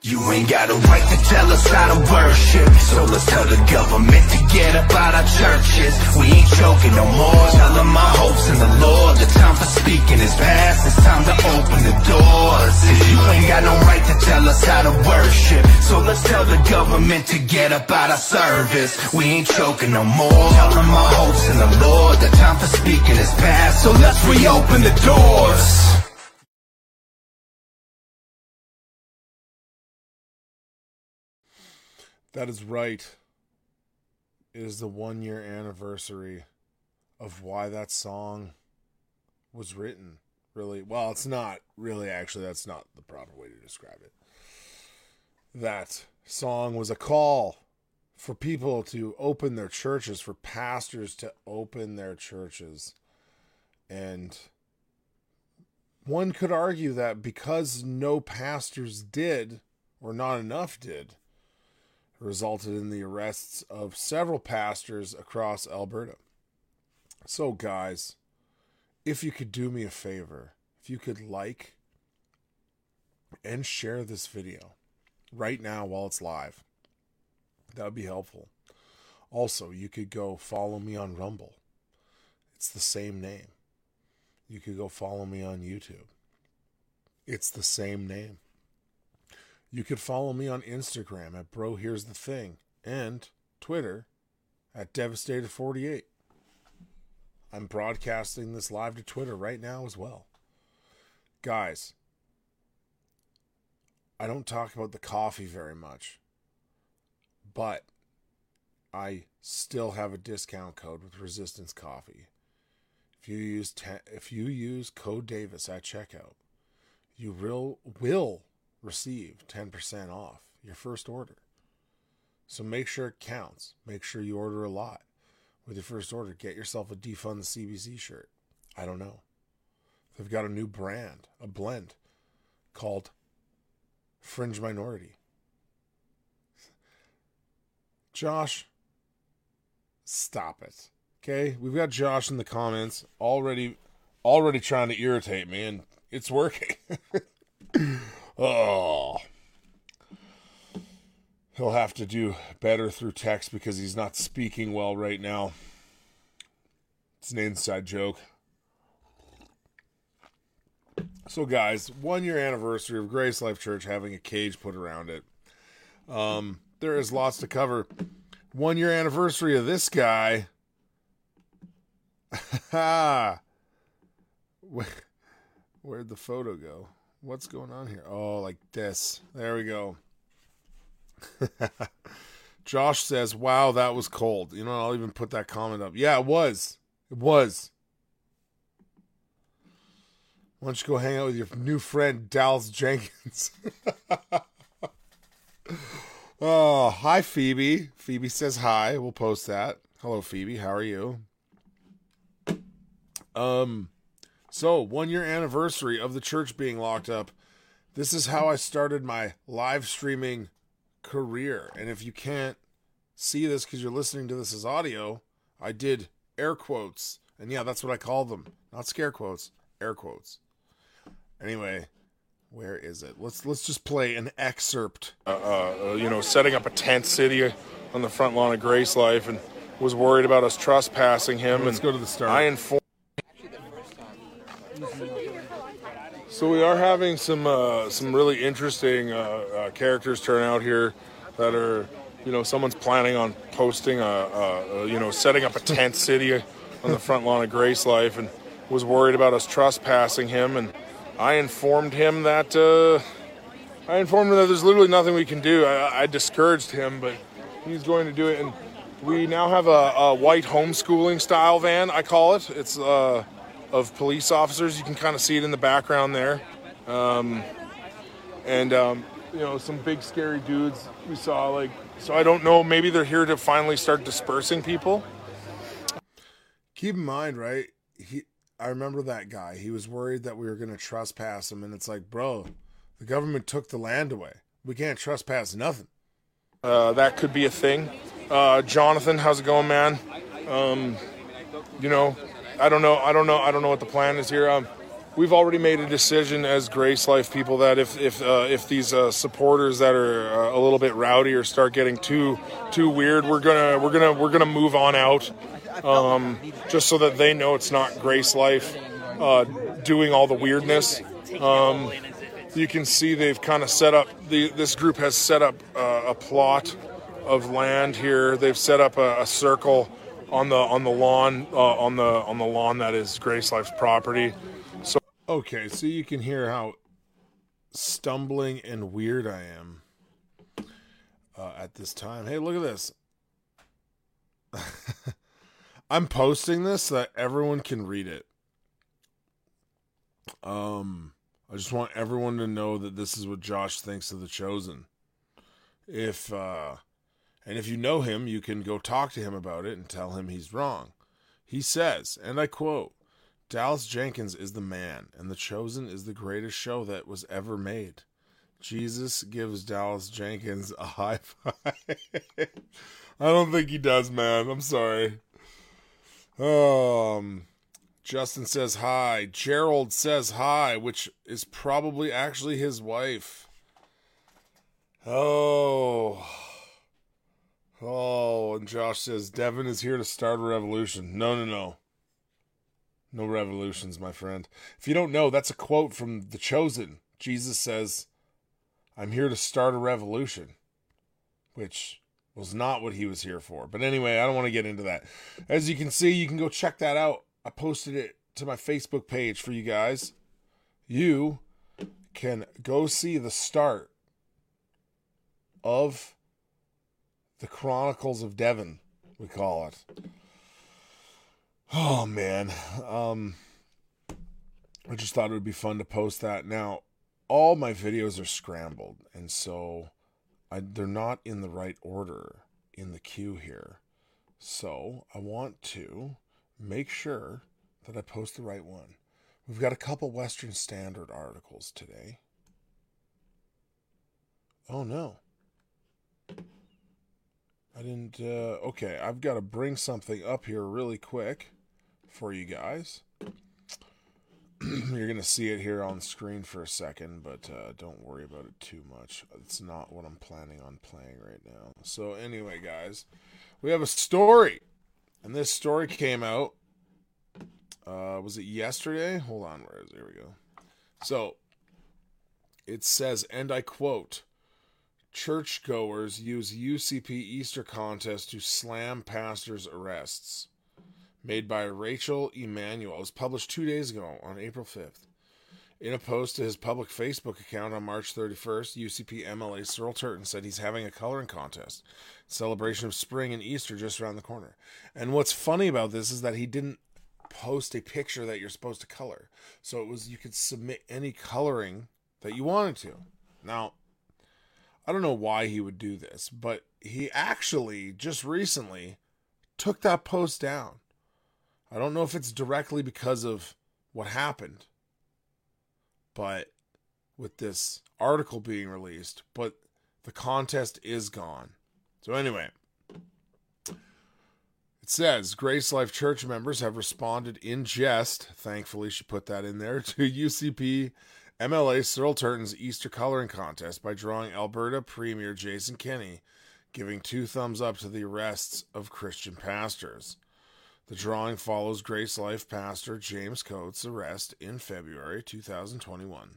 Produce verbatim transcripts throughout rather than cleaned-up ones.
You ain't got a right to tell us how to worship, so let's tell the government to get up out of churches. We ain't choking no more, tell them our hopes in the Lord. The time for speaking is past, it's time to open the doors. You ain't got no right to tell us how to worship, so let's tell the government to get up out of service. We ain't choking no more, tell them our hopes in the Lord. The time for speaking is past, so let's reopen the doors. That is right. It is the one-year anniversary of why that song was written. Really, well, it's not really, actually, that's not the proper way to describe it. That song was a call for people to open their churches, for pastors to open their churches. And one could argue that because no pastors did, or not enough did, resulted in the arrests of several pastors across Alberta. So guys, if you could do me a favor, if you could like and share this video right now while it's live, that would be helpful. Also, you could go follow me on Rumble. It's the same name. You could go follow me on YouTube. It's the same name. You could follow me on Instagram at Bro Here's the Thing and Twitter at Devastated forty-eight. I'm broadcasting this live to Twitter right now as well. Guys, I don't talk about the coffee very much, but I still have a discount code with Resistance Coffee. If you use te- if you use code Davis at checkout, you will will receive ten percent off your first order. So make sure it counts. Make sure you order a lot with your first order. Get yourself a Defund C B C shirt. I don't know. They've got a new brand, a blend called Fringe Minority. Josh, stop it. Okay, we've got Josh in the comments already, already trying to irritate me, and it's working. Oh, he'll have to do better through text because he's not speaking well right now. It's an inside joke. So guys, one year anniversary of Grace Life Church having a cage put around it. Um, there is lots to cover. One year anniversary of this guy. Where'd the photo go? What's going on here? Oh, like this. There we go. Josh says, wow, that was cold. You know, I'll even put that comment up. Yeah, it was. It was. Why don't you go hang out with your new friend, Dallas Jenkins? Oh, hi, Phoebe. Phoebe says hi. We'll post that. Hello, Phoebe. How are you? Um... So, one year anniversary of the church being locked up. This is how I started my live streaming career. And if you can't see this because you're listening to this as audio, I did air quotes. And yeah, that's what I call them. Not scare quotes, air quotes. Anyway, where is it? Let's let's just play an excerpt. Uh, uh, you know, setting up a tent city on the front lawn of Grace Life and was worried about us trespassing him. Let's and go to the start. I informed. So we are having some uh, some really interesting uh, uh, characters turn out here that are, you know, someone's planning on posting, a, a, a you know, setting up a tent city on the front lawn of Grace Life and was worried about us trespassing him. And I informed him that, uh, I informed him that there's literally nothing we can do. I, I discouraged him, but he's going to do it. And we now have a, a white homeschooling style van, I call it. It's... Uh, of police officers. You can kind of see it in the background there. Um, and, um, you know, some big scary dudes we saw, like, so I don't know, maybe they're here to finally start dispersing people. Keep in mind, right? He, I remember that guy, he was worried that we were going to trespass him. And it's like, bro, the government took the land away. We can't trespass nothing. Uh, that could be a thing. Uh, Jonathan, how's it going, man? Um, you know, I don't know. I don't know. I don't know what the plan is here. Um, we've already made a decision as Grace Life people that if if uh, if these uh, supporters that are uh, a little bit rowdy or start getting too too weird, we're gonna we're gonna we're gonna move on out. Um, just so that they know it's not Grace Life uh, doing all the weirdness. Um, you can see they've kind of set up. The, this group has set up uh, a plot of land here. They've set up a, a circle on the on the lawn uh, on the on the lawn that is Grace Life's property. So okay, so you can hear how stumbling and weird I am uh, at this time. Hey, look at this. I'm posting this so that everyone can read it. Um, I just want everyone to know that this is what Josh thinks of The Chosen. If uh, and if you know him, you can go talk to him about it and tell him he's wrong. He says, and I quote, "Dallas Jenkins is the man, and The Chosen is the greatest show that was ever made. Jesus gives Dallas Jenkins a high five." I don't think he does, man. I'm sorry. Um, Justin says hi. Gerald says hi, which is probably actually his wife. Oh. Oh, and Josh says, Devin is here to start a revolution. No, no, no. No revolutions, my friend. If you don't know, that's a quote from The Chosen. Jesus says, I'm here to start a revolution, which was not what he was here for. But anyway, I don't want to get into that. As you can see, you can go check that out. I posted it to my Facebook page for you guys. You can go see the start of the Chronicles of Devon, we call it. Oh, man. Um, I just thought it would be fun to post that. Now, all my videos are scrambled, and so... I, they're not in the right order in the queue here. So I want to make sure that I post the right one. We've got a couple Western Standard articles today. Oh, no. I didn't... Uh, okay, I've got to bring something up here really quick for you guys. You're going to see it here on screen for a second, but uh, don't worry about it too much. It's not what I'm planning on playing right now. So anyway, guys, we have a story, and this story came out, uh, was it yesterday? Hold on, where is it? Here we go. So it says, and I quote, churchgoers use U C P Easter contest to slam pastors' arrests. Made by Rachel Emanuel. It was published two days ago on April fifth. In a post to his public Facebook account on March thirty-first, U C P M L A Cyril Turton said he's having a coloring contest. Celebration of spring and Easter just around the corner. And what's funny about this is that he didn't post a picture that you're supposed to color. So it was, you could submit any coloring that you wanted to. Now, I don't know why he would do this, but he actually just recently took that post down. I don't know if it's directly because of what happened, but with this article being released, but the contest is gone. So anyway, it says Grace Life Church members have responded in jest. Thankfully, she put that in there to U C P M L A Cyril Turton's Easter coloring contest by drawing Alberta Premier Jason Kenney, giving two thumbs up to the arrests of Christian pastors. The drawing follows Grace Life pastor James Coates' arrest in February twenty twenty-one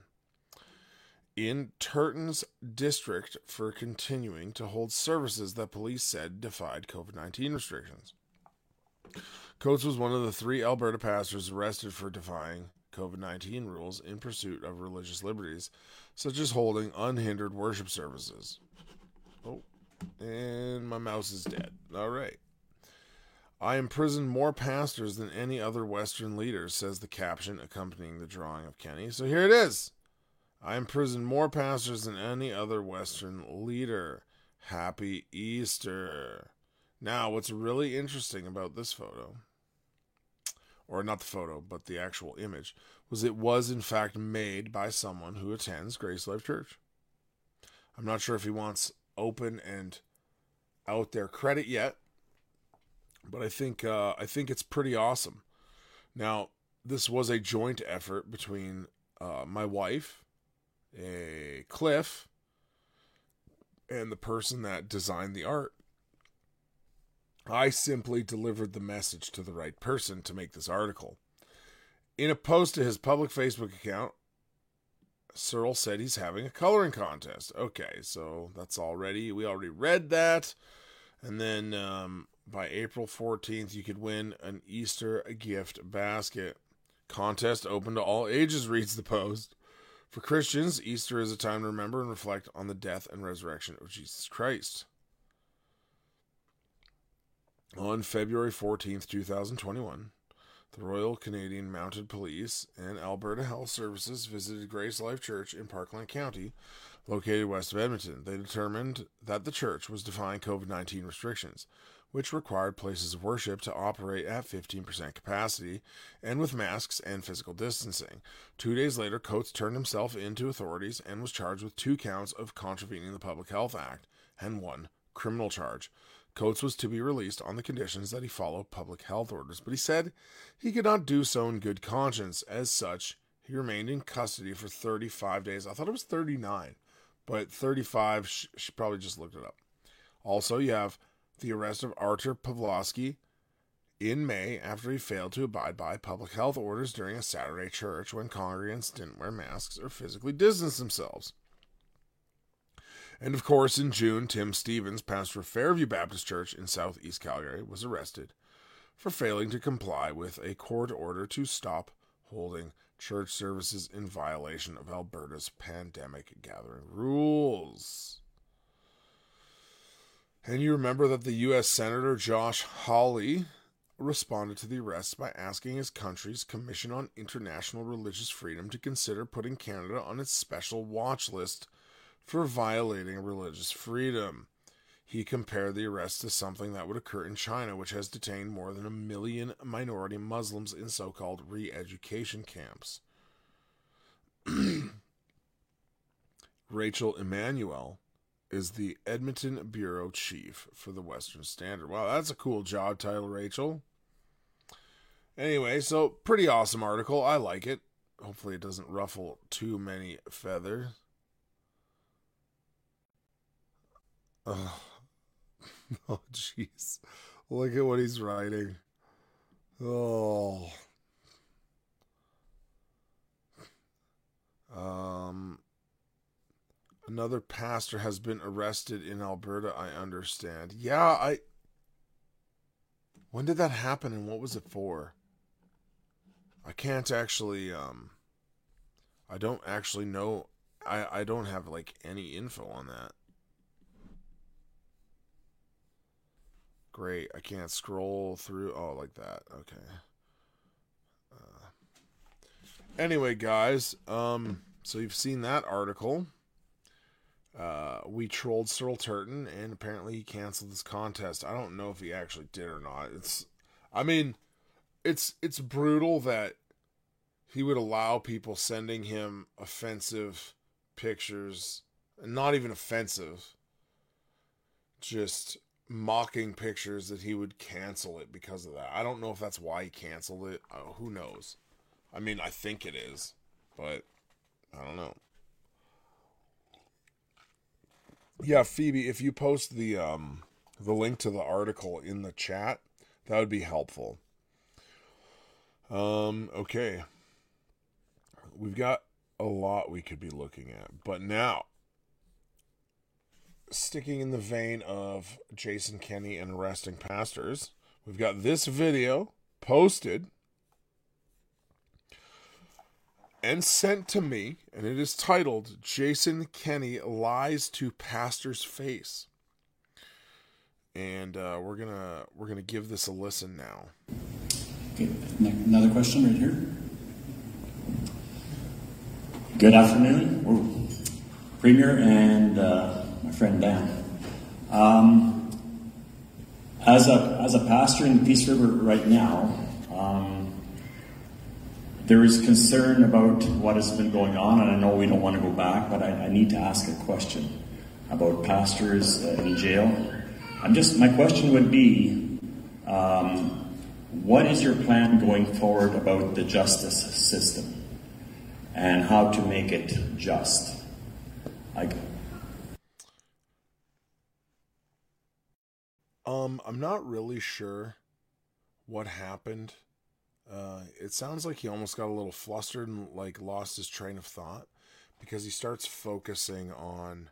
in Turton's district for continuing to hold services that police said defied COVID nineteen restrictions. Coates was one of the three Alberta pastors arrested for defying COVID nineteen rules in pursuit of religious liberties, such as holding unhindered worship services. Oh, and my mouse is dead. All right. I imprisoned more pastors than any other Western leader, says the caption accompanying the drawing of Kenney. So here it is. I imprisoned more pastors than any other Western leader. Happy Easter. Now, what's really interesting about this photo, or not the photo, but the actual image, was it was in fact made by someone who attends Grace Life Church. I'm not sure if he wants open and out there credit yet, But I think uh, I think it's pretty awesome. Now, this was a joint effort between uh, my wife, a Cliff, and the person that designed the art. I simply delivered the message to the right person to make this article. In a post to his public Facebook account, Cyril said he's having a coloring contest. Okay, so that's already, we already read that. And then um, by April fourteenth, you could win an Easter gift basket. Contest open to all ages, reads the post. For Christians, Easter is a time to remember and reflect on the death and resurrection of Jesus Christ. On February fourteenth, twenty twenty-one, the Royal Canadian Mounted Police and Alberta Health Services visited Grace Life Church in Parkland County, located west of Edmonton. They determined that the church was defying COVID nineteen restrictions, which required places of worship to operate at fifteen percent capacity and with masks and physical distancing. Two days later, Coates turned himself in to authorities and was charged with two counts of contravening the Public Health Act and one criminal charge. Coates was to be released on the conditions that he follow public health orders, but he said he could not do so in good conscience. As such, he remained in custody for thirty-five days. I thought it was thirty-nine, but thirty-five, she, she probably just looked it up. Also, you have the arrest of Artur Pawlowski in May after he failed to abide by public health orders during a Saturday church when congregants didn't wear masks or physically distance themselves. And of course, in June, Tim Stevens, pastor of Fairview Baptist Church in southeast Calgary, was arrested for failing to comply with a court order to stop holding church services in violation of Alberta's pandemic gathering rules. And you remember that the U S Senator Josh Hawley responded to the arrests by asking his country's Commission on International Religious Freedom to consider putting Canada on its special watch list for violating religious freedom. He compared the arrest to something that would occur in China, which has detained more than a million minority Muslims in so-called re-education camps. Rachel Emanuel is the Edmonton Bureau Chief for the Western Standard. Wow, that's a cool job title, Rachel. Anyway, so pretty awesome article. I like it. Hopefully it doesn't ruffle too many feathers. Oh, jeez. Oh, look at what he's writing. Oh. Um, another pastor has been arrested in Alberta, I understand. Yeah, I... When did that happen and what was it for? I can't actually, um... I don't actually know. I, I don't have, like, any info on that. Great, I can't scroll through. Oh, like that. Okay. Uh, anyway, guys, um, so you've seen that article. Uh, we trolled Cyril Turton, and apparently he canceled this contest. I don't know if he actually did or not. It's, I mean, it's it's brutal that he would allow people sending him offensive pictures, not even offensive, just mocking pictures, that he would cancel it because of that. I don't know if that's why he canceled it. Uh, who knows? I mean, I think it is, but I don't know. Yeah, Phoebe, if you post the um the link to the article in the chat, that would be helpful. Um, okay. We've got a lot we could be looking at, but now, sticking in the vein of Jason Kenney and arresting pastors, we've got this video posted and sent to me, and it is titled, Jason Kenney Lies to Pastor's Face. And uh, we're gonna we're gonna give this a listen now. Okay, another question right here. Good afternoon, we're Premier and uh, my friend Dan. Um, as a as a pastor in Peace River right now, um, there is concern about what has been going on, and I know we don't want to go back, but I, I need to ask a question about pastors uh, in jail. I'm just my question would be, uh, Um, what is your plan going forward about the justice system and how to make it just? I... Um, I'm not really sure what happened. Uh, it sounds like he almost got a little flustered and like lost his train of thought because he starts focusing on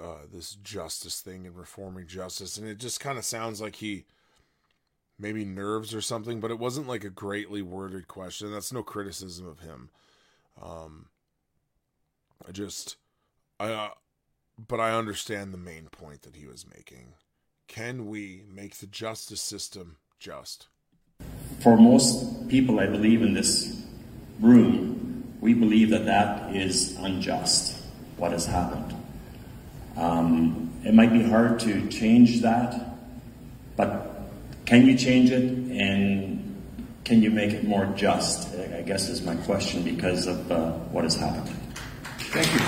uh, this justice thing and reforming justice. And it just kind of sounds like he maybe nerves or something, but it wasn't like a greatly worded question. That's no criticism of him. Um, I just, I, uh, but I understand the main point that he was making. Can we make the justice system just? For most people, I believe, in this room, we believe that that is unjust, what has happened. Um, it might be hard to change that, but can you change it, and can you make it more just, I guess is my question, because of uh, what has happened. Thank you.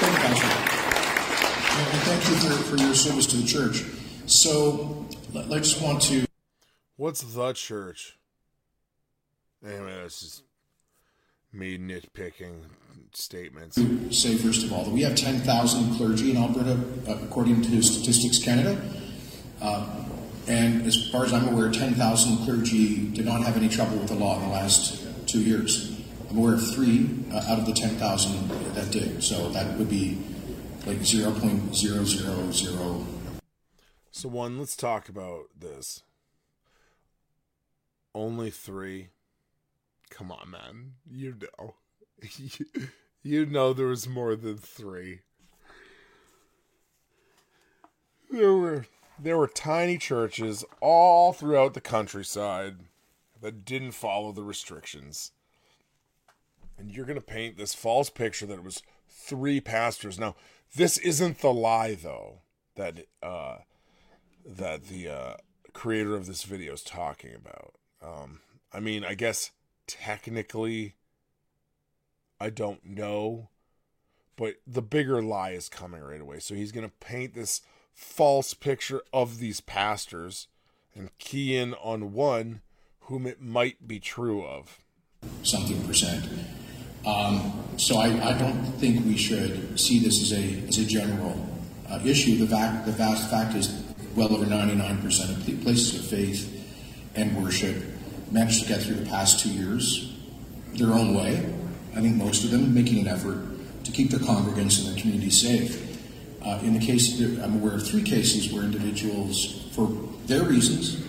Thank you, and thank you for, for your service to the church. So, I just want to... What's the church? Anyway, this is me nitpicking statements. Say, first of all, that we have ten thousand clergy in Alberta, according to Statistics Canada. Uh, and as far as I'm aware, ten thousand clergy did not have any trouble with the law in the last two years. I'm aware of three uh, out of the ten thousand that did. So that would be like zero point zero zero zero. So one, let's talk about this. Only three. Come on, man. You know. You know there was more than three. There were there were tiny churches all throughout the countryside that didn't follow the restrictions. And you're going to paint this false picture that it was three pastors. Now, this isn't the lie, though, that... uh. that the uh, creator of this video is talking about. Um, I mean, I guess technically, I don't know, but the bigger lie is coming right away. So he's going to paint this false picture of these pastors and key in on one whom it might be true of. Something percent. Um, so I, I don't think we should see this as a as a general uh, issue. The fact, the vast fact is well over ninety-nine percent of the places of faith and worship managed to get through the past two years their own way. I think most of them making an effort to keep their congregants and their community safe. Uh, in the case, I'm aware of three cases where individuals, for their reasons,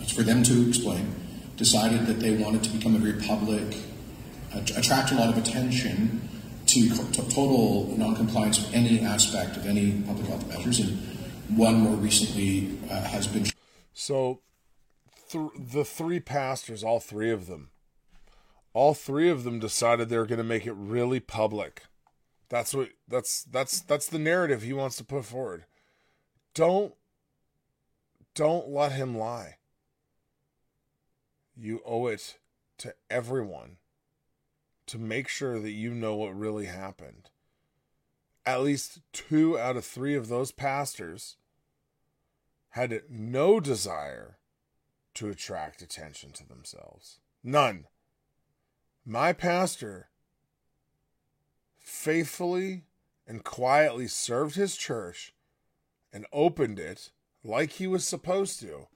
it's for them to explain, decided that they wanted to become a very public, attract a lot of attention to, to total noncompliance with any aspect of any public health measures. And one more recently uh, has been... So, th- the three pastors, all three of them, all three of them decided they were going to make it really public. That's what, that's, that's, that's the narrative he wants to put forward. Don't, don't let him lie. You owe it to everyone to make sure that you know what really happened. At least two out of three of those pastors had no desire to attract attention to themselves. None. My pastor faithfully and quietly served his church and opened it like he was supposed to.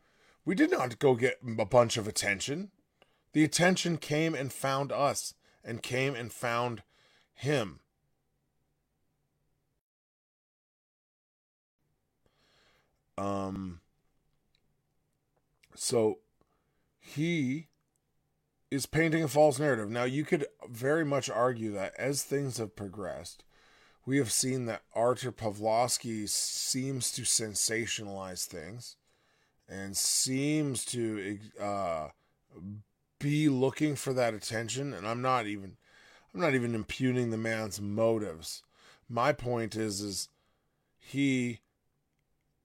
We did not go get a bunch of attention. The attention came and found us and came and found him. Um, so he is painting a false narrative. Now, you could very much argue that as things have progressed, we have seen that Artur Pawlowski seems to sensationalize things and seems to, uh, be looking for that attention. And I'm not even, I'm not even impugning the man's motives. My point is, is he...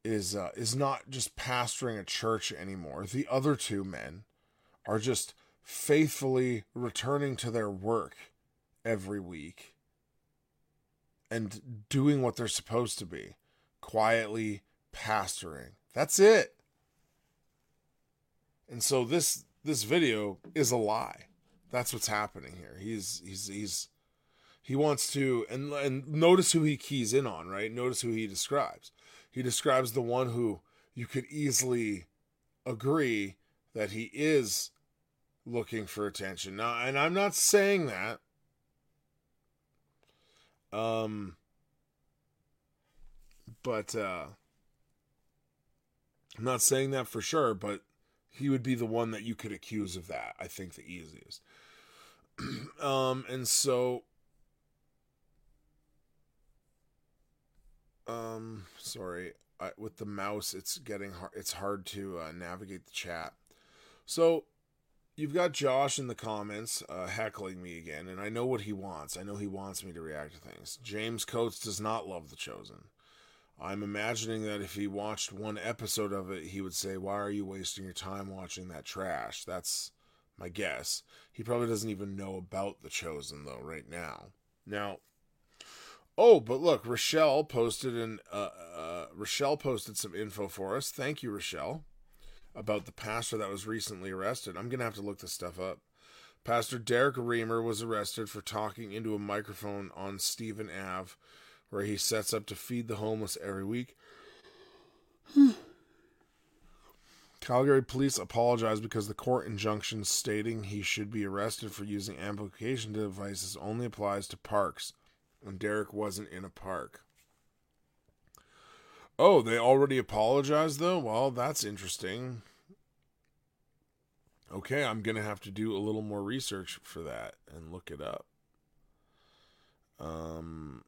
is uh, is not just pastoring a church anymore. The other two men are just faithfully returning to their work every week and doing what they're supposed to be, quietly pastoring. That's it. And so this this video is a lie. That's what's happening here. He's he's he's he wants to and and notice who he keys in on, right? Notice who he describes. He describes the one who you could easily agree that he is looking for attention. Now, and I'm not saying that. Um but uh I'm not saying that for sure, but he would be the one that you could accuse of that, I think, the easiest. um and so um sorry, I, with the mouse it's getting hard it's hard to uh, navigate the chat. So you've got Josh in the comments uh, heckling me again, and I know what he wants. I know he wants me to react to things. James Coates does not love The Chosen. I'm imagining that if he watched one episode of it, he would say, "Why are you wasting your time watching that trash?" That's my guess. He probably doesn't even know about The Chosen, though, right now. Now, oh, but look, Rochelle posted an, uh, uh, Rochelle posted some info for us. Thank you, Rochelle. About the pastor that was recently arrested. I'm going to have to look this stuff up. Pastor Derek Reamer was arrested for talking into a microphone on Stephen Avenue, where he sets up to feed the homeless every week. Calgary police apologized because the court injunction stating he should be arrested for using amplification devices only applies to parks, and Derek wasn't in a park. Oh, they already apologized, though? Well, that's interesting. Okay, I'm going to have to do a little more research for that and look it up. Um,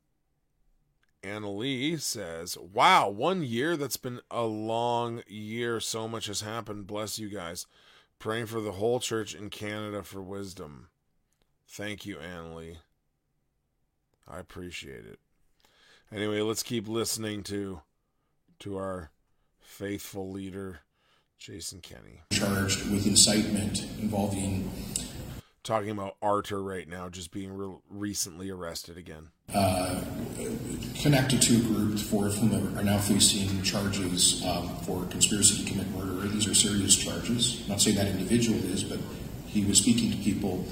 Annalee says, wow, one year? That's been a long year. So much has happened. Bless you guys. Praying for the whole church in Canada for wisdom. Thank you, Annalee. I appreciate it. Anyway, let's keep listening to... to our faithful leader, Jason Kenney. Charged with incitement involving... Talking about Artur right now, just being re- recently arrested again. Uh, connected to a group, four of whom are now facing charges um, for conspiracy to commit murder. These are serious charges. I'm not saying that individual is, but he was speaking to people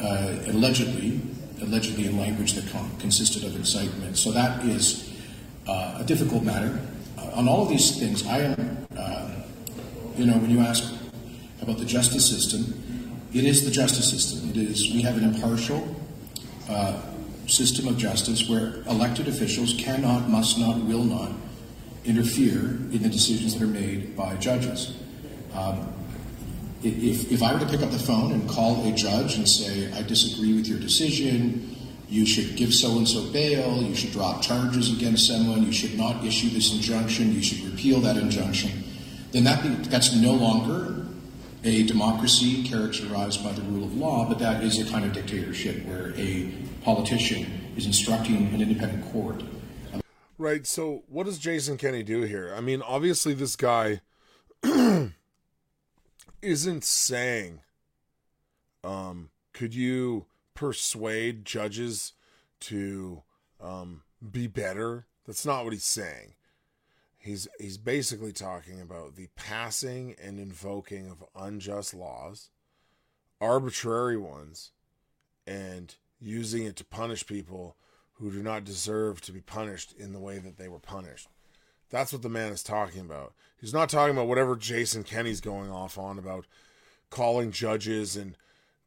uh, allegedly, allegedly in language that con- consisted of incitement. So that is uh, a difficult matter. On all of these things, I am, uh, you know, when you ask about the justice system, it is the justice system. It is, we have an impartial uh, system of justice where elected officials cannot, must not, will not interfere in the decisions that are made by judges. Um, if, if I were to pick up the phone and call a judge and say, I disagree with your decision, you should give so-and-so bail, you should drop charges against someone, you should not issue this injunction, you should repeal that injunction, then that be, that's no longer a democracy characterized by the rule of law, but that is a kind of dictatorship where a politician is instructing an independent court. Right, so what does Jason Kenney do here? I mean, obviously this guy isn't saying, um, could you... persuade judges to um, be better. That's not what he's saying. He's he's basically talking about the passing and invoking of unjust laws, arbitrary ones, and using it to punish people who do not deserve to be punished in the way that they were punished. That's what the man is talking about. He's not talking about whatever Jason Kenney's going off on about calling judges and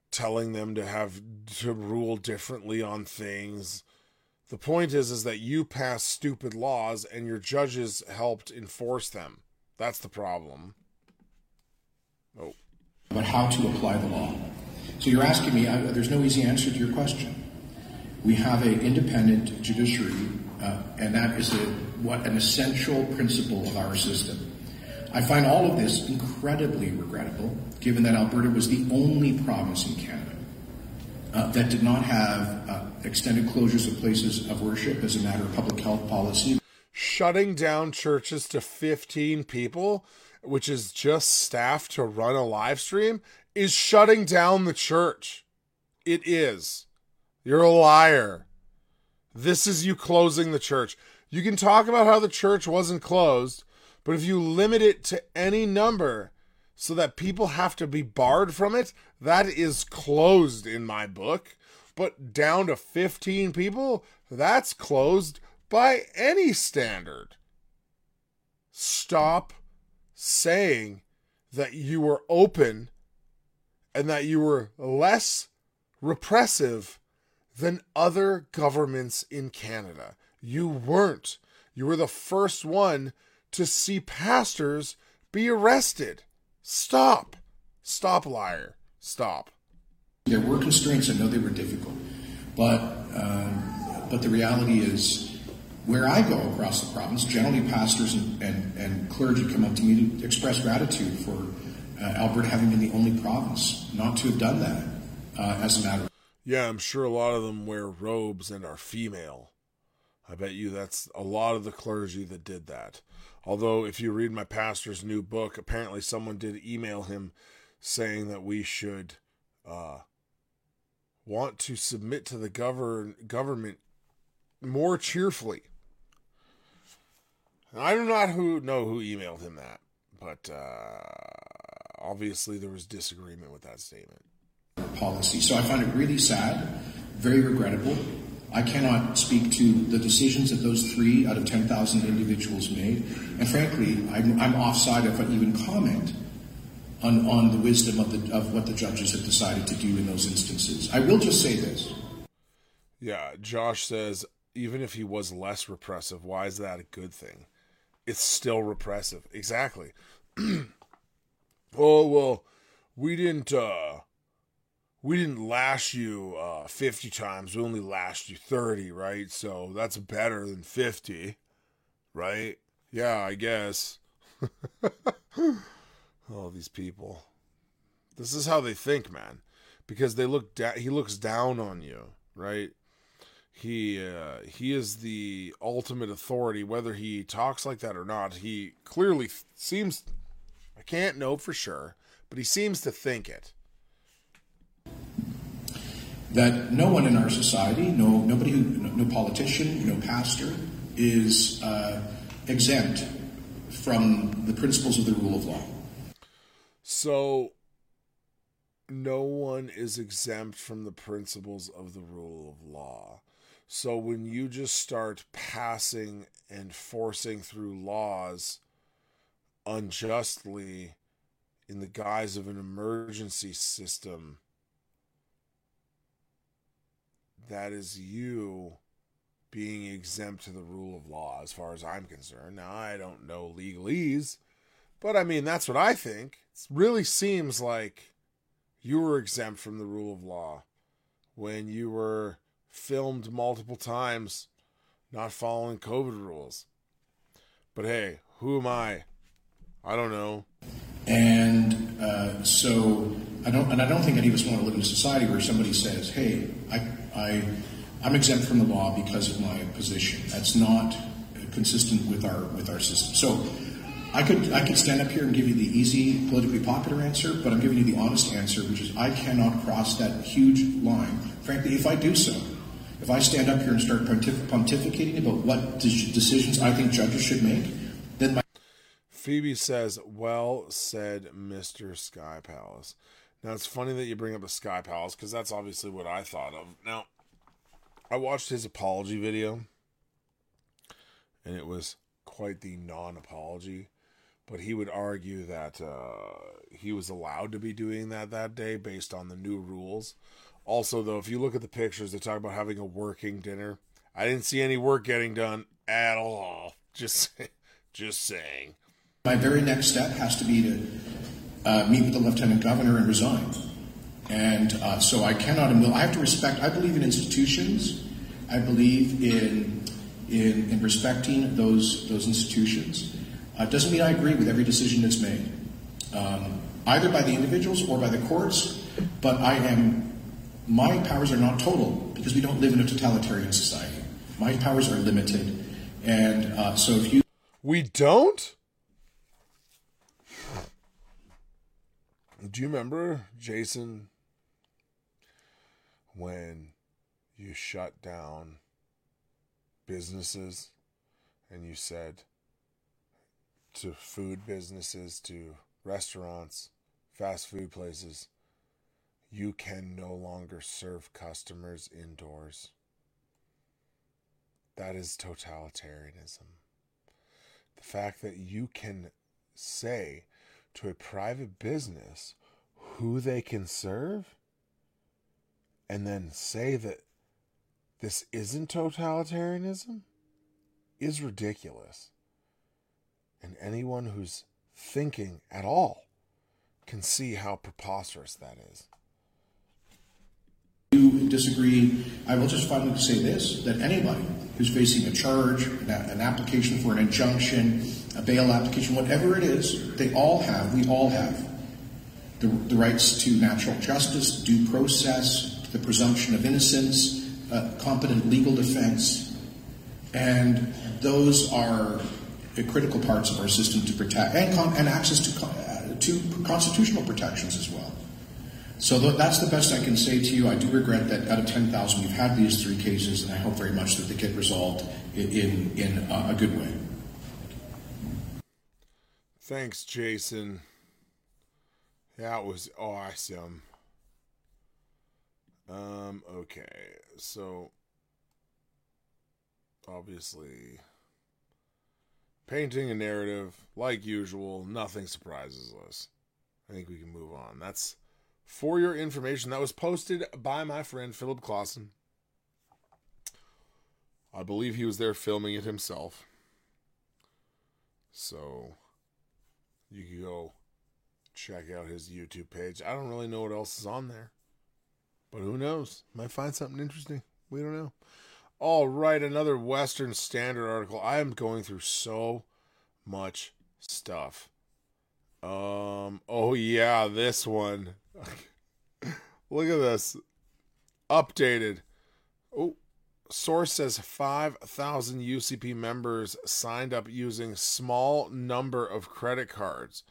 telling them to have to rule differently on things. The point is, is that you pass stupid laws and your judges helped enforce them. That's the problem. Oh. But how to apply the law. So you're asking me, I, there's no easy answer to your question. We have an independent judiciary, uh, and that is a, what an essential principle of our system. I find all of this incredibly regrettable, given that Alberta was the only province in Canada uh, that did not have uh, extended closures of places of worship as a matter of public health policy. Shutting down churches to fifteen people, which is just staff to run a live stream, is shutting down the church. It is. You're a liar. This is you closing the church. You can talk about how the church wasn't closed, But if you limit it to any number so that people have to be barred from it, that is closed in my book. But down to fifteen people, that's closed by any standard. Stop saying that you were open and that you were less repressive than other governments in Canada. You weren't. You were the first one to see pastors be arrested. Stop. Stop, liar. Stop. There were constraints. I know they were difficult. But, um, but the reality is, where I go across the province, generally pastors and, and, and clergy come up to me to express gratitude for uh, Alberta having been the only province not to have done that uh, as a matter of... Yeah, I'm sure a lot of them wear robes and are female. I bet you that's a lot of the clergy that did that. Although, if you read my pastor's new book, apparently someone did email him saying that we should uh, want to submit to the govern government more cheerfully. I do not who know who emailed him that, but uh, obviously there was disagreement with that statement. Policy. So I find it really sad, very regrettable. I cannot speak to the decisions that those three out of ten thousand individuals made. And frankly, I'm, I'm offside if I even comment on, on the wisdom of, the, of what the judges have decided to do in those instances. I will just say this. Yeah, Josh says, even if he was less repressive, why is that a good thing? It's still repressive. Exactly. Oh, well, we didn't, uh, we didn't lash you, uh, fifty times. We only lashed you thirty, right? So that's better than fifty, right? Yeah, I guess. All these people, this is how they think, man, because they look down, da- he looks down on you, right? He uh, he is the ultimate authority, whether he talks like that or not. He clearly th- seems, I can't know for sure, but he seems to think it. That no one in our society, no nobody, who, no, no politician, no pastor, is uh, exempt from the principles of the rule of law. So, no one is exempt from the principles of the rule of law. So when you just start passing and forcing through laws unjustly in the guise of an emergency system, that is you being exempt to the rule of law, as far as I'm concerned. Now, I don't know legalese, but I mean, that's what I think. It really seems like you were exempt from the rule of law when you were filmed multiple times not following COVID rules. But hey, who am I? I don't know. And uh, so I don't, and I don't think any of us want to live in a society where somebody says, "Hey, I, I, I'm exempt from the law because of my position." That's not consistent with our with our system. So. I could I could stand up here and give you the easy, politically popular answer, but I'm giving you the honest answer, which is I cannot cross that huge line. Frankly, if I do so, if I stand up here and start pontif- pontificating about what de- decisions I think judges should make, then my... Phoebe says, well said, Mister Sky Palace. Now, it's funny that you bring up the Sky Palace, because that's obviously what I thought of. Now, I watched his apology video, and it was quite the non-apology. But he would argue that uh, he was allowed to be doing that that day based on the new rules. Also, though, if you look at the pictures, they talk about having a working dinner. I didn't see any work getting done at all. Just, just saying. My very next step has to be to uh, meet with the Lieutenant Governor and resign. And uh, so I cannot and will. I have to respect. I believe in institutions. I believe in in, in respecting those those institutions. Uh, doesn't mean I agree with every decision that's made, um, either by the individuals or by the courts, but I am, my powers are not total because we don't live in a totalitarian society. My powers are limited. And uh, so if you... We don't? Do you remember, Jason, when you shut down businesses and you said... to food businesses, to restaurants, fast food places, you can no longer serve customers indoors. That is totalitarianism. The fact that you can say to a private business who they can serve and then say that this isn't totalitarianism is ridiculous. And anyone who's thinking at all can see how preposterous that is. You disagree. I will just finally say this, that anybody who's facing a charge, an application for an injunction, a bail application, whatever it is, they all have, we all have, the, the rights to natural justice, due process, the presumption of innocence, uh, competent legal defense, and those are the critical parts of our system to protect, and, con- and access to, con- uh, to constitutional protections as well. So that's the best I can say to you. I do regret that out of ten thousand, we've had these three cases, and I hope very much that they get resolved in, in, in a good way. Thanks, Jason. That was awesome. Um, okay, so obviously, painting a narrative, like usual, nothing surprises us. I think we can move on. That's for your information. That was posted by my friend Philip Clausen. I believe he was there filming it himself. So you can go check out his YouTube page. I don't really know what else is on there, but who knows? Might find something interesting. We don't know. All right, another Western Standard article. I am going through so much stuff. Um. Oh, yeah, this one. Look at this. Updated. Oh, source says five thousand U C P members signed up using small number of credit cards,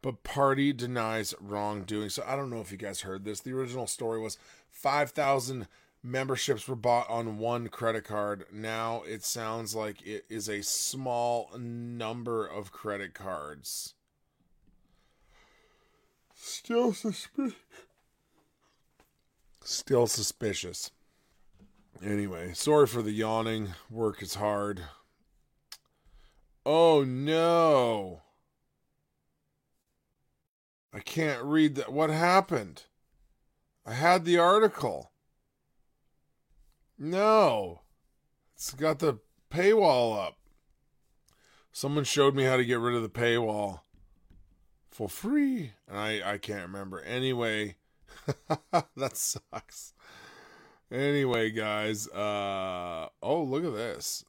but party denies wrongdoing. So I don't know if you guys heard this. The original story was five thousand memberships were bought on one credit card. Now it sounds like it is a small number of credit cards. Still suspicious. Still suspicious. Anyway, sorry for the yawning. Work is hard. Oh no. I can't read that. What happened? I had the article. No. It's got the paywall up. Someone showed me how to get rid of the paywall for free. And I, I can't remember. Anyway, that sucks. Anyway, guys. Uh, oh, look at this.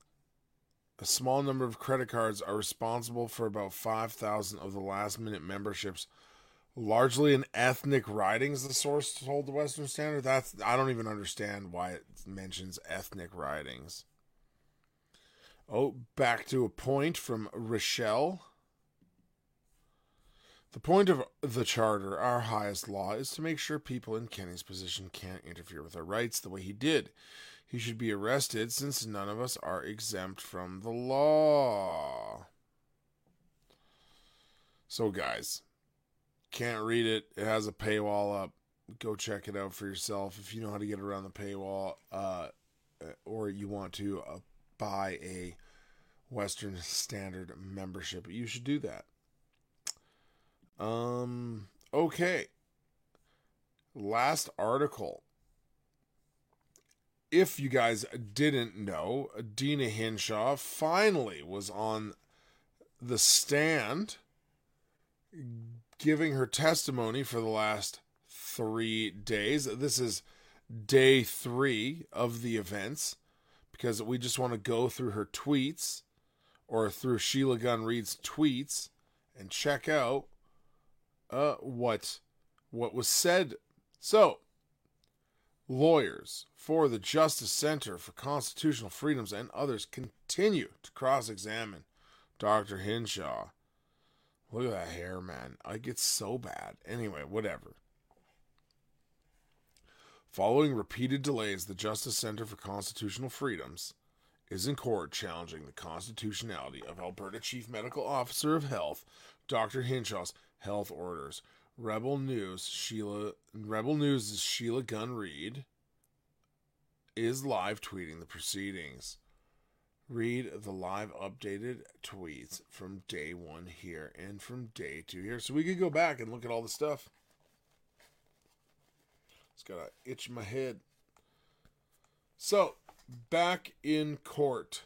A small number of credit cards are responsible for about five thousand of the last-minute memberships, largely in ethnic writings, the source told the Western Standard. That's, I don't even understand why it mentions ethnic writings. Oh, back to a point from Rochelle. The point of the Charter, our highest law, is to make sure people in Kenny's position can't interfere with our rights the way he did. He should be arrested since none of us are exempt from the law. So, guys, can't read it. It has a paywall up. Go check it out for yourself. If you know how to get around the paywall, uh, or you want to uh, buy a Western Standard membership, you should do that. Um. Okay. Last article. If you guys didn't know, Deena Hinshaw finally was on the stand, giving her testimony for the last three days. This is day three of the events, because we just want to go through her tweets, or through Sheila Gunn Reid's tweets, and check out uh, what, what was said. So, lawyers for the Justice Center for Constitutional Freedoms and others continue to cross-examine Doctor Hinshaw. Look at that hair, man. Like, it's so bad. Anyway, whatever. Following repeated delays, the Justice Center for Constitutional Freedoms is in court challenging the constitutionality of Alberta Chief Medical Officer of Health, Doctor Hinshaw's health orders. Rebel News, Sheila, Rebel News' Sheila Gunn Reid is live tweeting the proceedings. Read the live updated tweets from day one here and from day two here. So we could go back and look at all the stuff. It's got an itch in my head. So, back in court.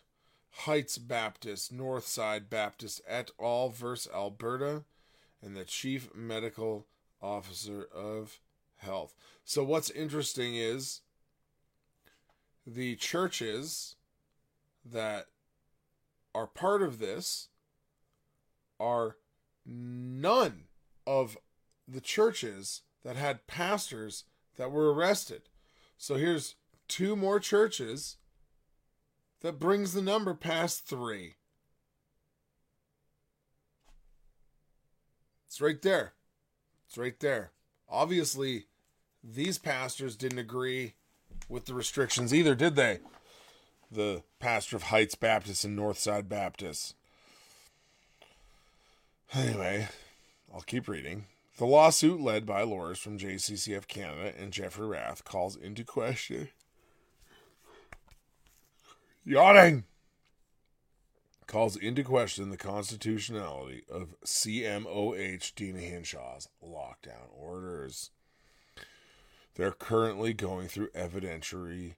Heights Baptist, Northside Baptist et al. Versus Alberta and the Chief Medical Officer of Health. So what's interesting is the churches that are part of this are none of the churches that had pastors that were arrested. So here's two more churches that brings the number past three. It's right there. It's right there. Obviously, these pastors didn't agree with the restrictions either, did they? The pastor of Heights Baptist and Northside Baptist. Anyway, I'll keep reading. The lawsuit led by lawyers from J C C F Canada and Jeffrey Rath calls into question. Yawning! Calls into question the constitutionality of C M O H Deena Hinshaw's lockdown orders. They're currently going through evidentiary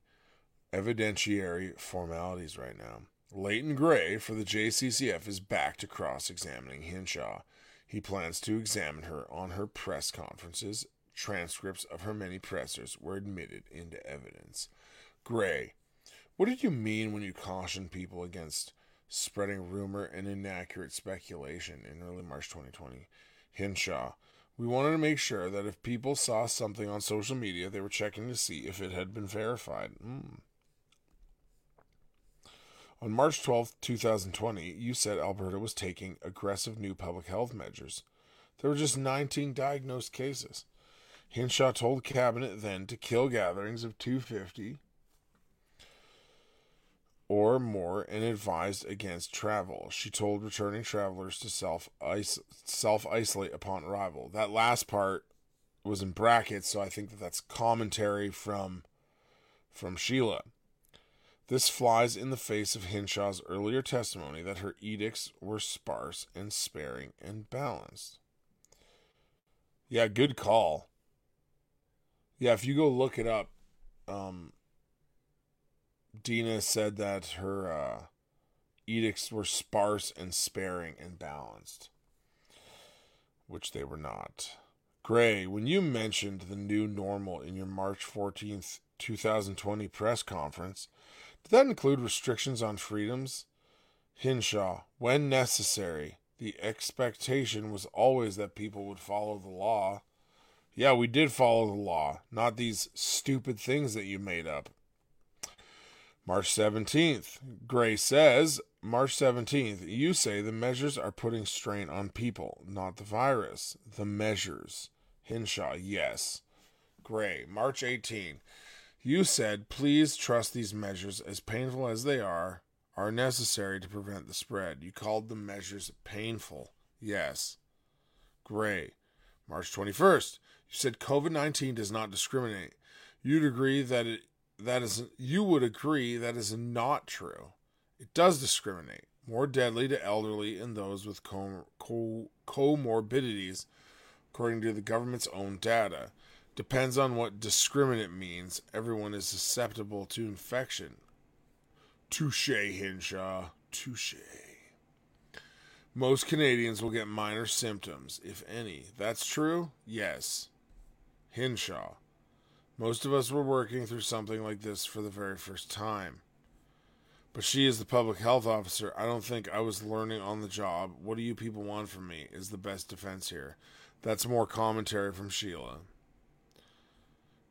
evidentiary formalities right now. Leighton Gray for the J C C F is back to cross-examining Hinshaw. He plans to examine her on her press conferences. Transcripts of her many pressers were admitted into evidence. Gray, what did you mean when you cautioned people against spreading rumor and inaccurate speculation in early March twenty twenty? Hinshaw, we wanted to make sure that if people saw something on social media, they were checking to see if it had been verified. Mm. On March twelfth, twenty twenty, you said Alberta was taking aggressive new public health measures. There were just nineteen diagnosed cases. Hinshaw told Cabinet then to kill gatherings of two hundred fifty or more and advised against travel. She told returning travelers to self-ice, self-isolate upon arrival. That last part was in brackets, so I think that that's commentary from, from Sheila. This flies in the face of Hinshaw's earlier testimony that her edicts were sparse and sparing and balanced. Yeah, good call. Yeah, if you go look it up, um, Deena said that her uh, edicts were sparse and sparing and balanced, which they were not. Gray, when you mentioned the new normal in your March fourteenth, twenty twenty press conference, did that include restrictions on freedoms? Hinshaw, when necessary, the expectation was always that people would follow the law. Yeah, we did follow the law, not these stupid things that you made up. March seventeenth, Gray says, March seventeenth, you say the measures are putting strain on people, not the virus. The measures. Hinshaw, yes. Gray, March eighteenth, you said, please trust these measures, as painful as they are, are necessary to prevent the spread. You called the measures painful. Yes. Gray, March twenty-first, you said COVID nineteen does not discriminate. You'd agree that it That is, you would agree that is not true. It does discriminate. More deadly to elderly and those with com- co- comorbidities, according to the government's own data. Depends on what discriminate means. Everyone is susceptible to infection. Touche, Hinshaw. Touche. Most Canadians will get minor symptoms, if any. That's true? Yes. Hinshaw. Most of us were working through something like this for the very first time. But she is the public health officer. I don't think I was learning on the job. What do you people want from me is the best defense here. That's more commentary from Sheila.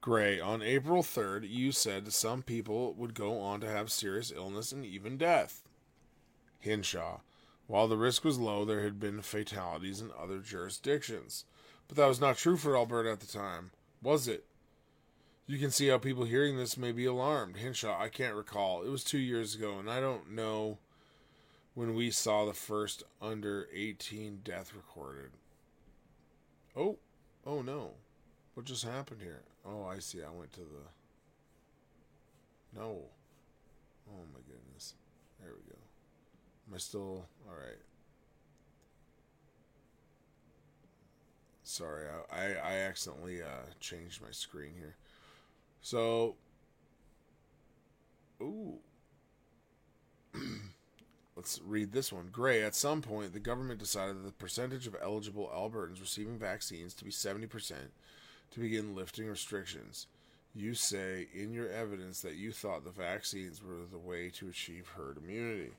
Gray, on April third, you said some people would go on to have serious illness and even death. Hinshaw, while the risk was low, there had been fatalities in other jurisdictions. But that was not true for Alberta at the time, was it? You can see how people hearing this may be alarmed. Hinshaw, I can't recall. It was two years ago, and I don't know when we saw the first under eighteen death recorded. Oh, oh no. What just happened here? Oh, I see. I went to the... No. Oh my goodness. There we go. Am I still... All right. Sorry, I, I, I accidentally uh, changed my screen here. So, ooh, let's read this one. Gray, at some point, the government decided that the percentage of eligible Albertans receiving vaccines to be seventy percent to begin lifting restrictions. You say in your evidence that you thought the vaccines were the way to achieve herd immunity.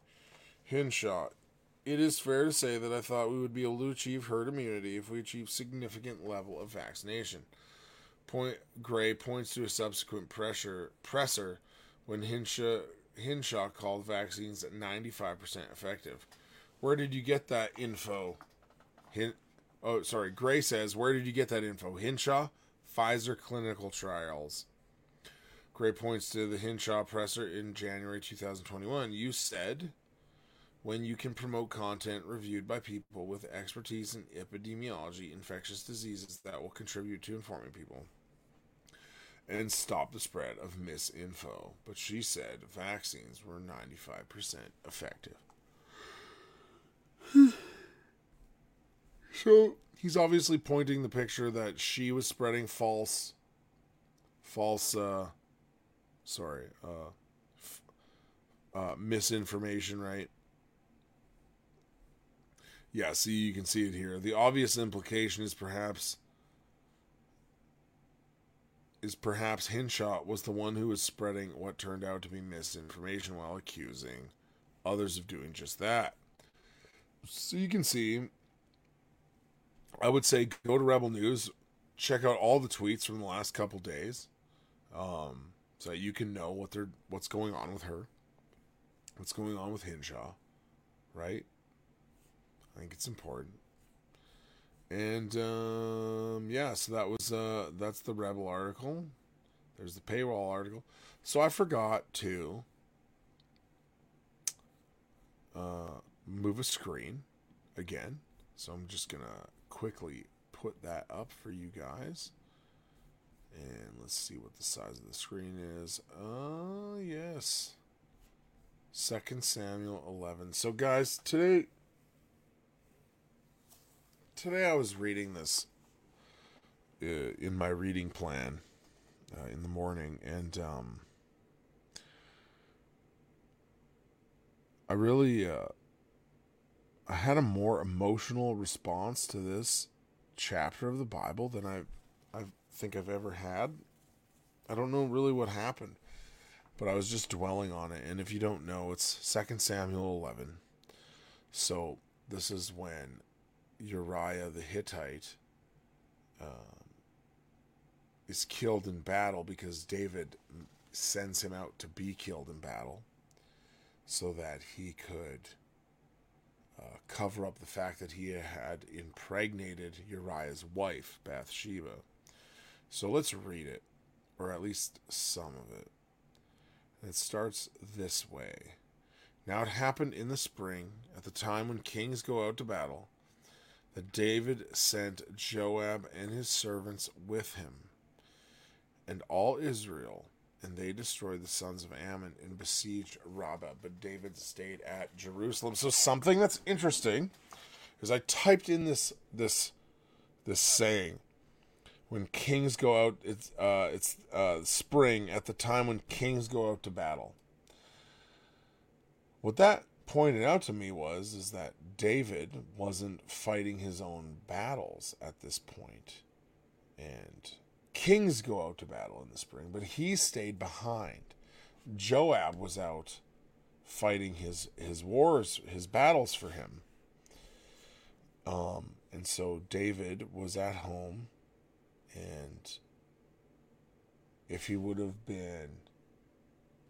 Hinshaw, it is fair to say that I thought we would be able to achieve herd immunity if we achieved significant level of vaccination. Point, Gray points to a subsequent pressure, presser when Hinshaw, Hinshaw called vaccines at ninety-five percent effective. Where did you get that info? Hin, oh, sorry. Gray says, where did you get that info? Hinshaw, Pfizer clinical trials. Gray points to the Hinshaw presser in January twenty twenty-one. You said, when you can promote content reviewed by people with expertise in epidemiology, infectious diseases, that will contribute to informing people and stop the spread of misinfo. But she said vaccines were ninety-five percent effective. So he's obviously pointing the picture that she was spreading false, false, uh, sorry, uh, f- uh, misinformation, right? Yeah, see, you can see it here. The obvious implication is perhaps is perhaps Hinshaw was the one who was spreading what turned out to be misinformation while accusing others of doing just that. So you can see, I would say go to Rebel News, check out all the tweets from the last couple days, um, so that you can know what they're what's going on with her, what's going on with Hinshaw, right? I think it's important. And, um, yeah, so that was, uh, that's the Rebel article. There's the paywall article. So I forgot to, uh, move a screen again. So I'm just gonna quickly put that up for you guys. And let's see what the size of the screen is. Uh, yes. Second Samuel eleven. So guys, today... Today I was reading this uh, in my reading plan uh, in the morning, and um, I really uh, I had a more emotional response to this chapter of the Bible than I I think I've ever had. I don't know really what happened, but I was just dwelling on it. And if you don't know, it's Second Samuel eleven. So this is when Uriah the Hittite um, is killed in battle because David sends him out to be killed in battle so that he could uh, cover up the fact that he had impregnated Uriah's wife, Bathsheba. So let's read it, or at least some of it. And it starts this way. Now it happened in the spring, at the time when kings go out to battle, that David sent Joab and his servants with him, and all Israel, and they destroyed the sons of Ammon and besieged Rabbah. But David stayed at Jerusalem. So something that's interesting is I typed in this this this saying: when kings go out, it's uh, it's uh, spring at the time when kings go out to battle. What that pointed out to me was is that David wasn't fighting his own battles at this point, and kings go out to battle in the spring, but he stayed behind. Joab was out fighting his his wars, his battles for him, um and so David was at home, and if he would have been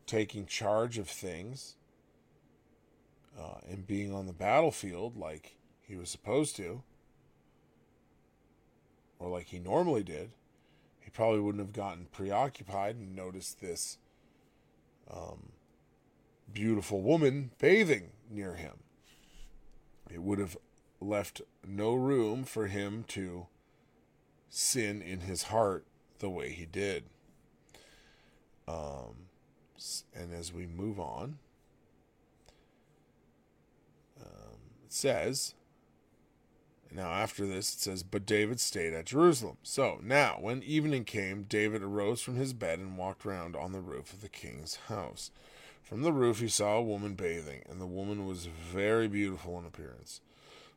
taking charge of things Uh, and being on the battlefield like he was supposed to, or like he normally did, he probably wouldn't have gotten preoccupied and noticed this um, beautiful woman bathing near him. It would have left no room for him to sin in his heart the way he did. Um, and as we move on, um, it says, now after this, it says, but David stayed at Jerusalem. So now, when evening came, David arose from his bed and walked round on the roof of the king's house. From the roof he saw a woman bathing, and the woman was very beautiful in appearance.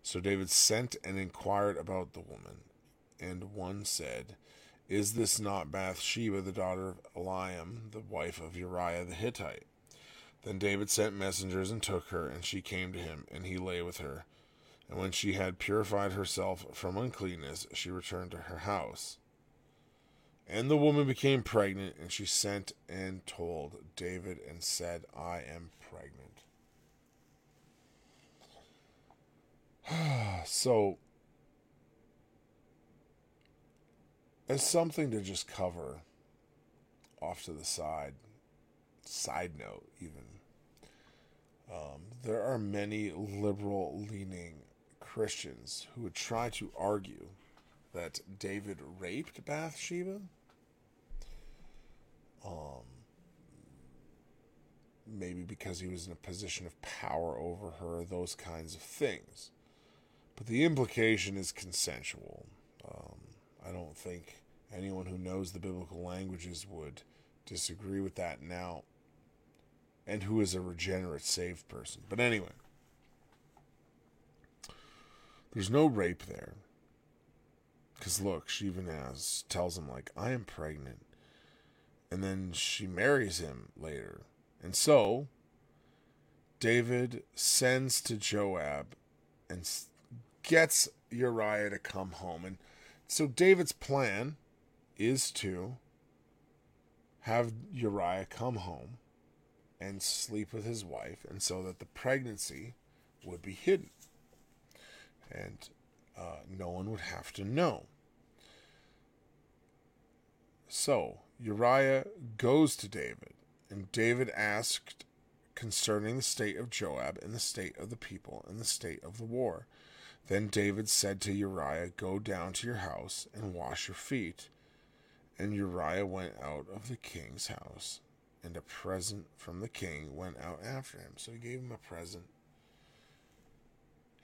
So David sent and inquired about the woman. And one said, is this not Bathsheba, the daughter of Eliam, the wife of Uriah the Hittite? Then David sent messengers and took her, and she came to him, and he lay with her. And when she had purified herself from uncleanness, she returned to her house. And the woman became pregnant, and she sent and told David and said, I am pregnant. So, as something to just cover off to the side, side note even, um, there are many liberal-leaning Christians who would try to argue that David raped Bathsheba. Um, maybe because he was in a position of power over her, those kinds of things. But the implication is consensual. Um, I don't think anyone who knows the biblical languages would disagree with that now, and who is a regenerate, saved person. But anyway, there's no rape there. Because look, she even has, tells him, like, I am pregnant. And then she marries him later. And so, David sends to Joab and gets Uriah to come home. And so David's plan is to have Uriah come home and sleep with his wife, and so that the pregnancy would be hidden. And Uh, no one would have to know. So Uriah goes to David, and David asked concerning the state of Joab and the state of the people and the state of the war. Then David said to Uriah, go down to your house and wash your feet. And Uriah went out of the king's house, and a present from the king went out after him. So he gave him a present.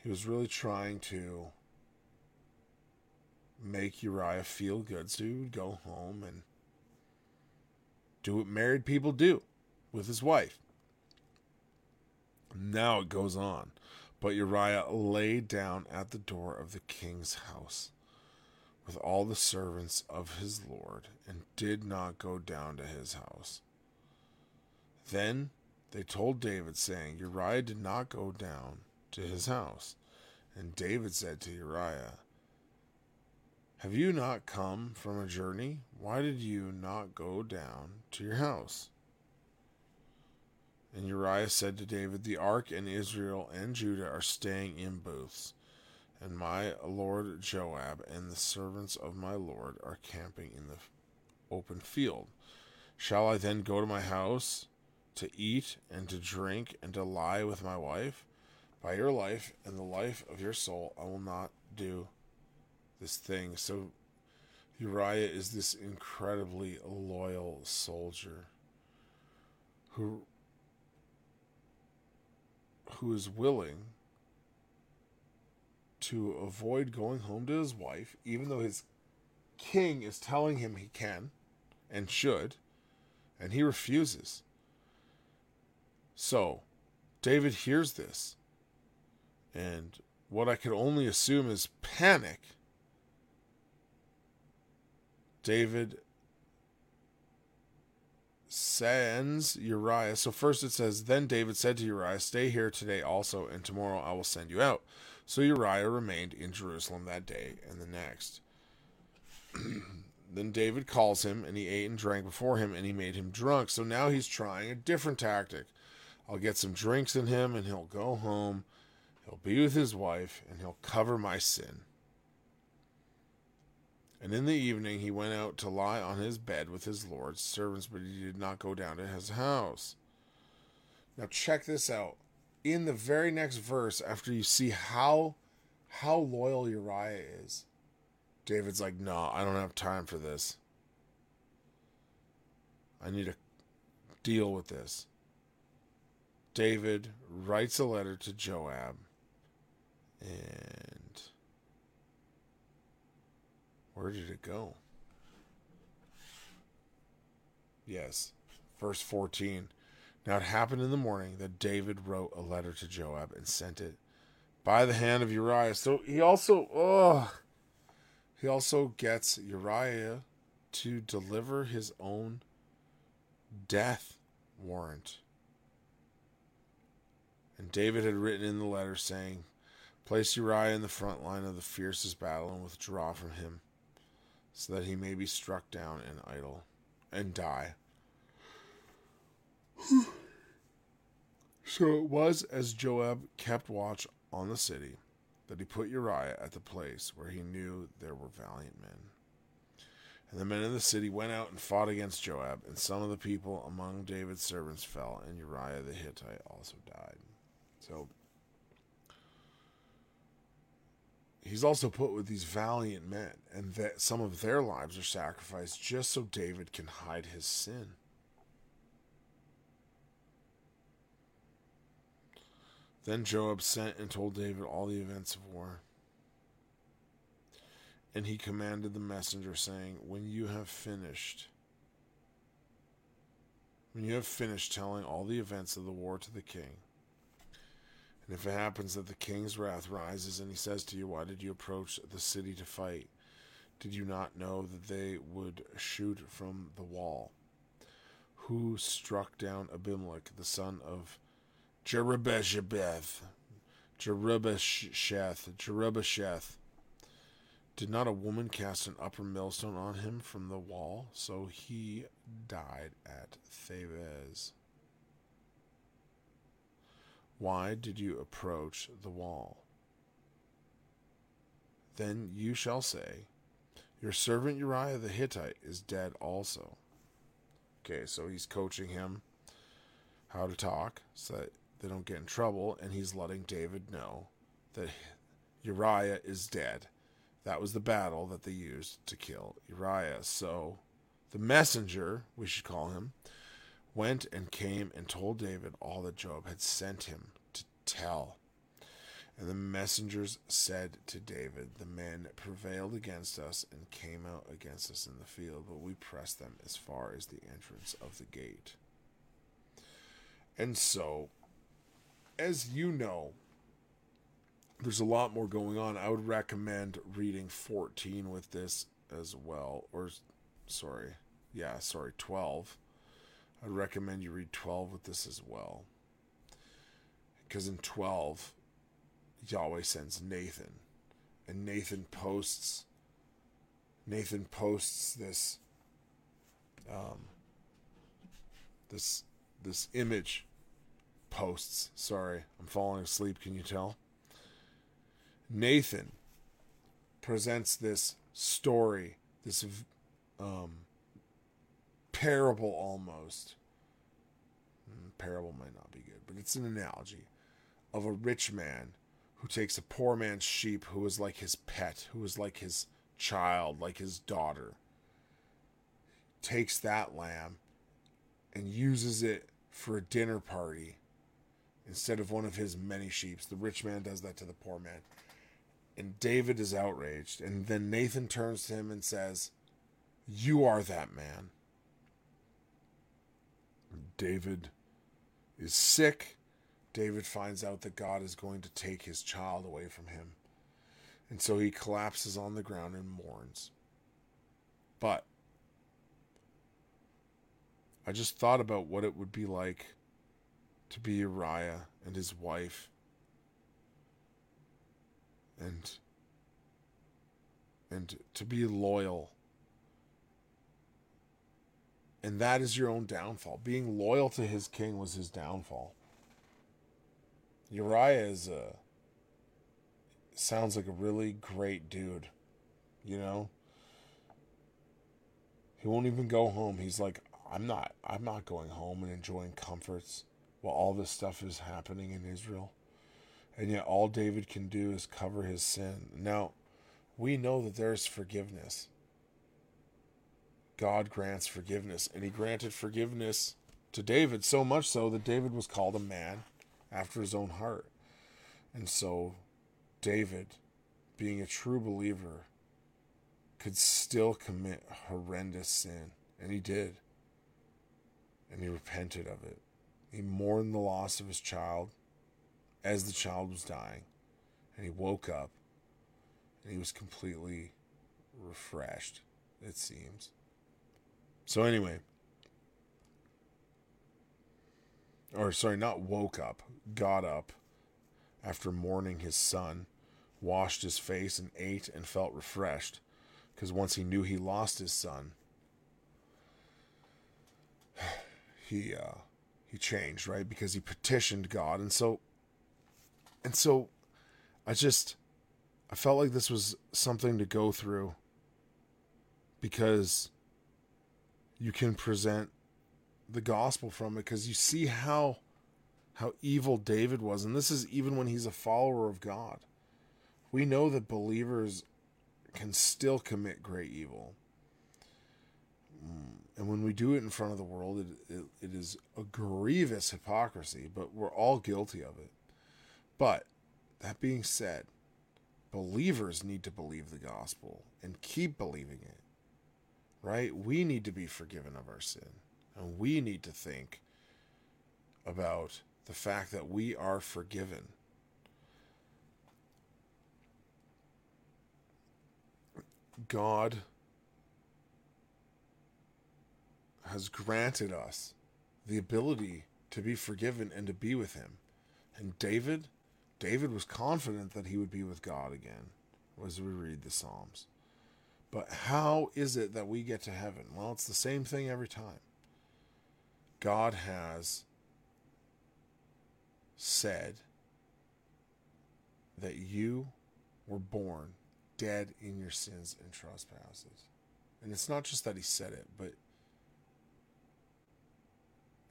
He was really trying to make Uriah feel good, so he would go home and do what married people do with his wife. Now it goes on. But Uriah lay down at the door of the king's house with all the servants of his lord, and did not go down to his house. Then they told David, saying, Uriah did not go down to his house. And David said to Uriah, have you not come from a journey? Why did you not go down to your house? And Uriah said to David, the ark and Israel and Judah are staying in booths, and my lord Joab and the servants of my lord are camping in the open field. Shall I then go to my house to eat and to drink and to lie with my wife? By your life and the life of your soul, I will not do this thing. So Uriah is this incredibly loyal soldier who who is willing to avoid going home to his wife, even though his king is telling him he can and should, and he refuses. So David hears this, and what I could only assume is panic. David sends Uriah. So first it says, then David said to Uriah, stay here today also, and tomorrow I will send you out. So Uriah remained in Jerusalem that day and the next. Then David calls him, and he ate and drank before him, and he made him drunk. So now he's trying a different tactic. I'll get some drinks in him, and he'll go home. He'll be with his wife, and he'll cover my sin. And in the evening he went out to lie on his bed with his Lord's servants, but he did not go down to his house. Now check this out. In the very next verse, after you see how how loyal Uriah is, David's like, no, nah, I don't have time for this. I need to deal with this. David writes a letter to Joab. And where did it go? Yes, verse fourteen. Now it happened in the morning that David wrote a letter to Joab and sent it by the hand of Uriah. So he also, oh, he also gets Uriah to deliver his own death warrant. And David had written in the letter saying, place Uriah in the front line of the fiercest battle and withdraw from him, so that he may be struck down and idle and die. So it was as Joab kept watch on the city that he put Uriah at the place where he knew there were valiant men. And the men of the city went out and fought against Joab, and some of the people among David's servants fell, and Uriah the Hittite also died. So he's also put with these valiant men, and that some of their lives are sacrificed just so David can hide his sin. Then Joab sent and told David all the events of war. And he commanded the messenger, saying, When you have finished, when you have finished telling all the events of the war to the king, and if it happens that the king's wrath rises and he says to you, Why did you approach the city to fight? Did you not know that they would shoot from the wall? Who struck down Abimelech, the son of Jerubesheth, Jerubesheth, Jerubesheth. Did not a woman cast an upper millstone on him from the wall? So he died at Thebes. Why did you approach the wall? Then you shall say, Your servant Uriah the Hittite is dead also. Okay, so he's coaching him how to talk so that they don't get in trouble, and he's letting David know that Uriah is dead. That was the battle that they used to kill Uriah. So the messenger, we should call him, went and came and told David all that Joab had sent him to tell. And the messengers said to David, The men prevailed against us and came out against us in the field, but we pressed them as far as the entrance of the gate. And so, as you know, there's a lot more going on. I would recommend reading fourteen with this as well. Or, sorry. Yeah, sorry, twelve. I'd recommend you read twelve with this as well. Because in twelve, Yahweh sends Nathan. And Nathan posts... Nathan posts this... Um, this... This image posts. Sorry, I'm falling asleep. Can you tell? Nathan presents this story, this um, parable almost. Parable might not be good, but it's an analogy of a rich man who takes a poor man's sheep who is like his pet, who is like his child, like his daughter. Takes that lamb and uses it for a dinner party instead of one of his many sheeps. The rich man does that to the poor man. And David is outraged. And then Nathan turns to him and says, You are that man. David is sick. David finds out that God is going to take his child away from him. And so he collapses on the ground and mourns. But I just thought about what it would be like to be Uriah and his wife and and to be loyal. And that is your own downfall. Being loyal to his king was his downfall. Uriah is a sounds like a really great dude, you know? He won't even go home. He's like, I'm not, I'm not going home and enjoying comforts while all this stuff is happening in Israel. And yet all David can do is cover his sin. Now, we know that there's forgiveness. God grants forgiveness, and he granted forgiveness to David, so much so that David was called a man after his own heart. And so David, being a true believer, could still commit horrendous sin, and he did. And he repented of it. He mourned the loss of his child as the child was dying, and he woke up, and he was completely refreshed, it seems. So anyway, or sorry, not woke up, got up after mourning his son, washed his face and ate and felt refreshed, because once he knew he lost his son, he uh, he changed, right? Because he petitioned God. And so, and so I just, I felt like this was something to go through, because you can present the gospel from it, because you see how how evil David was. And this is even when he's a follower of God. We know that believers can still commit great evil. And when we do it in front of the world, it, it, it is a grievous hypocrisy, but we're all guilty of it. But that being said, believers need to believe the gospel and keep believing it, right? We need to be forgiven of our sin. And we need to think about the fact that we are forgiven. God has granted us the ability to be forgiven and to be with him. And David, David was confident that he would be with God again, as we read the Psalms. But how is it that we get to heaven? Well, it's the same thing every time. God has said that you were born dead in your sins and trespasses. And it's not just that he said it, but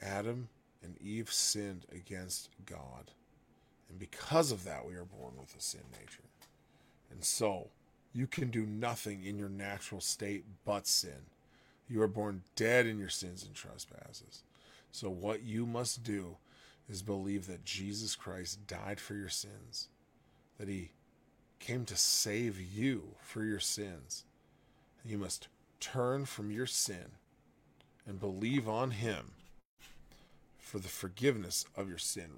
Adam and Eve sinned against God. And because of that, we are born with a sin nature. And so you can do nothing in your natural state but sin. You are born dead in your sins and trespasses. So what you must do is believe that Jesus Christ died for your sins, that he came to save you for your sins. And you must turn from your sin and believe on him for the forgiveness of your sin.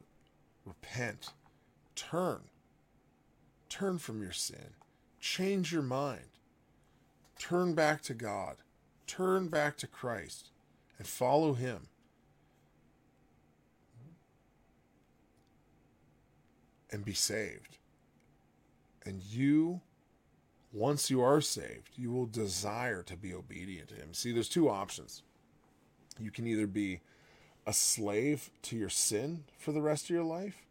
Repent. Turn. Turn from your sin. Change your mind. Turn back to God. Turn back to Christ and follow him. And be saved. And you, once you are saved, you will desire to be obedient to him. See, there's two options. You can either be a slave to your sin for the rest of your life,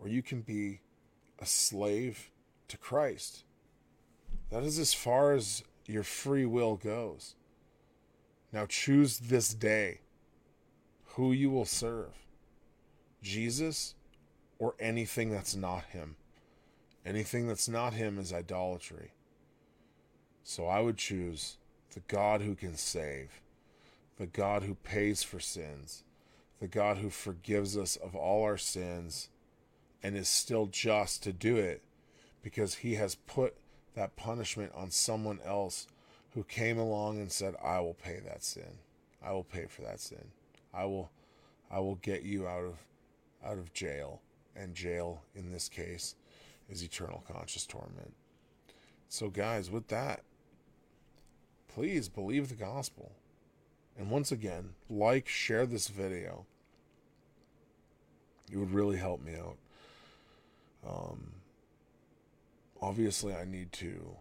or you can be a slave to Christ. That is as far as your free will goes. Now choose this day who you will serve, Jesus or anything that's not him. Anything that's not him is idolatry. So I would choose the God who can save, the God who pays for sins, the God who forgives us of all our sins and is still just to do it, because he has put that punishment on someone else who came along and said, I will pay that sin. I will pay for that sin. I will I will get you out of out of jail. And jail, in this case, is eternal conscious torment. So guys, with that, please believe the gospel. And once again, like, share this video. It would really help me out. Um, obviously, I need to,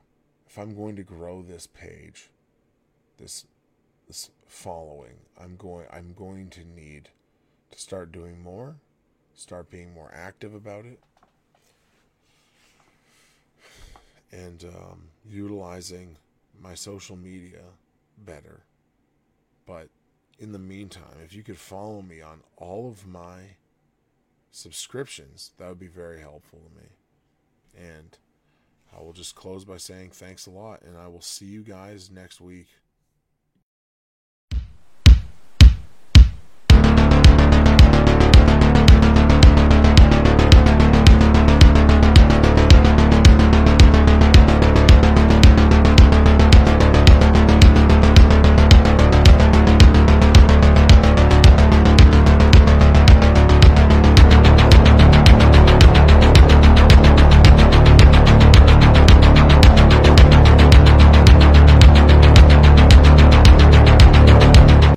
if I'm going to grow this page, this this following, I'm going I'm going to need to start doing more, start being more active about it, and um, utilizing my social media better. But in the meantime, if you could follow me on all of my subscriptions, that would be very helpful to me. And I will just close by saying thanks a lot, and I will see you guys next week.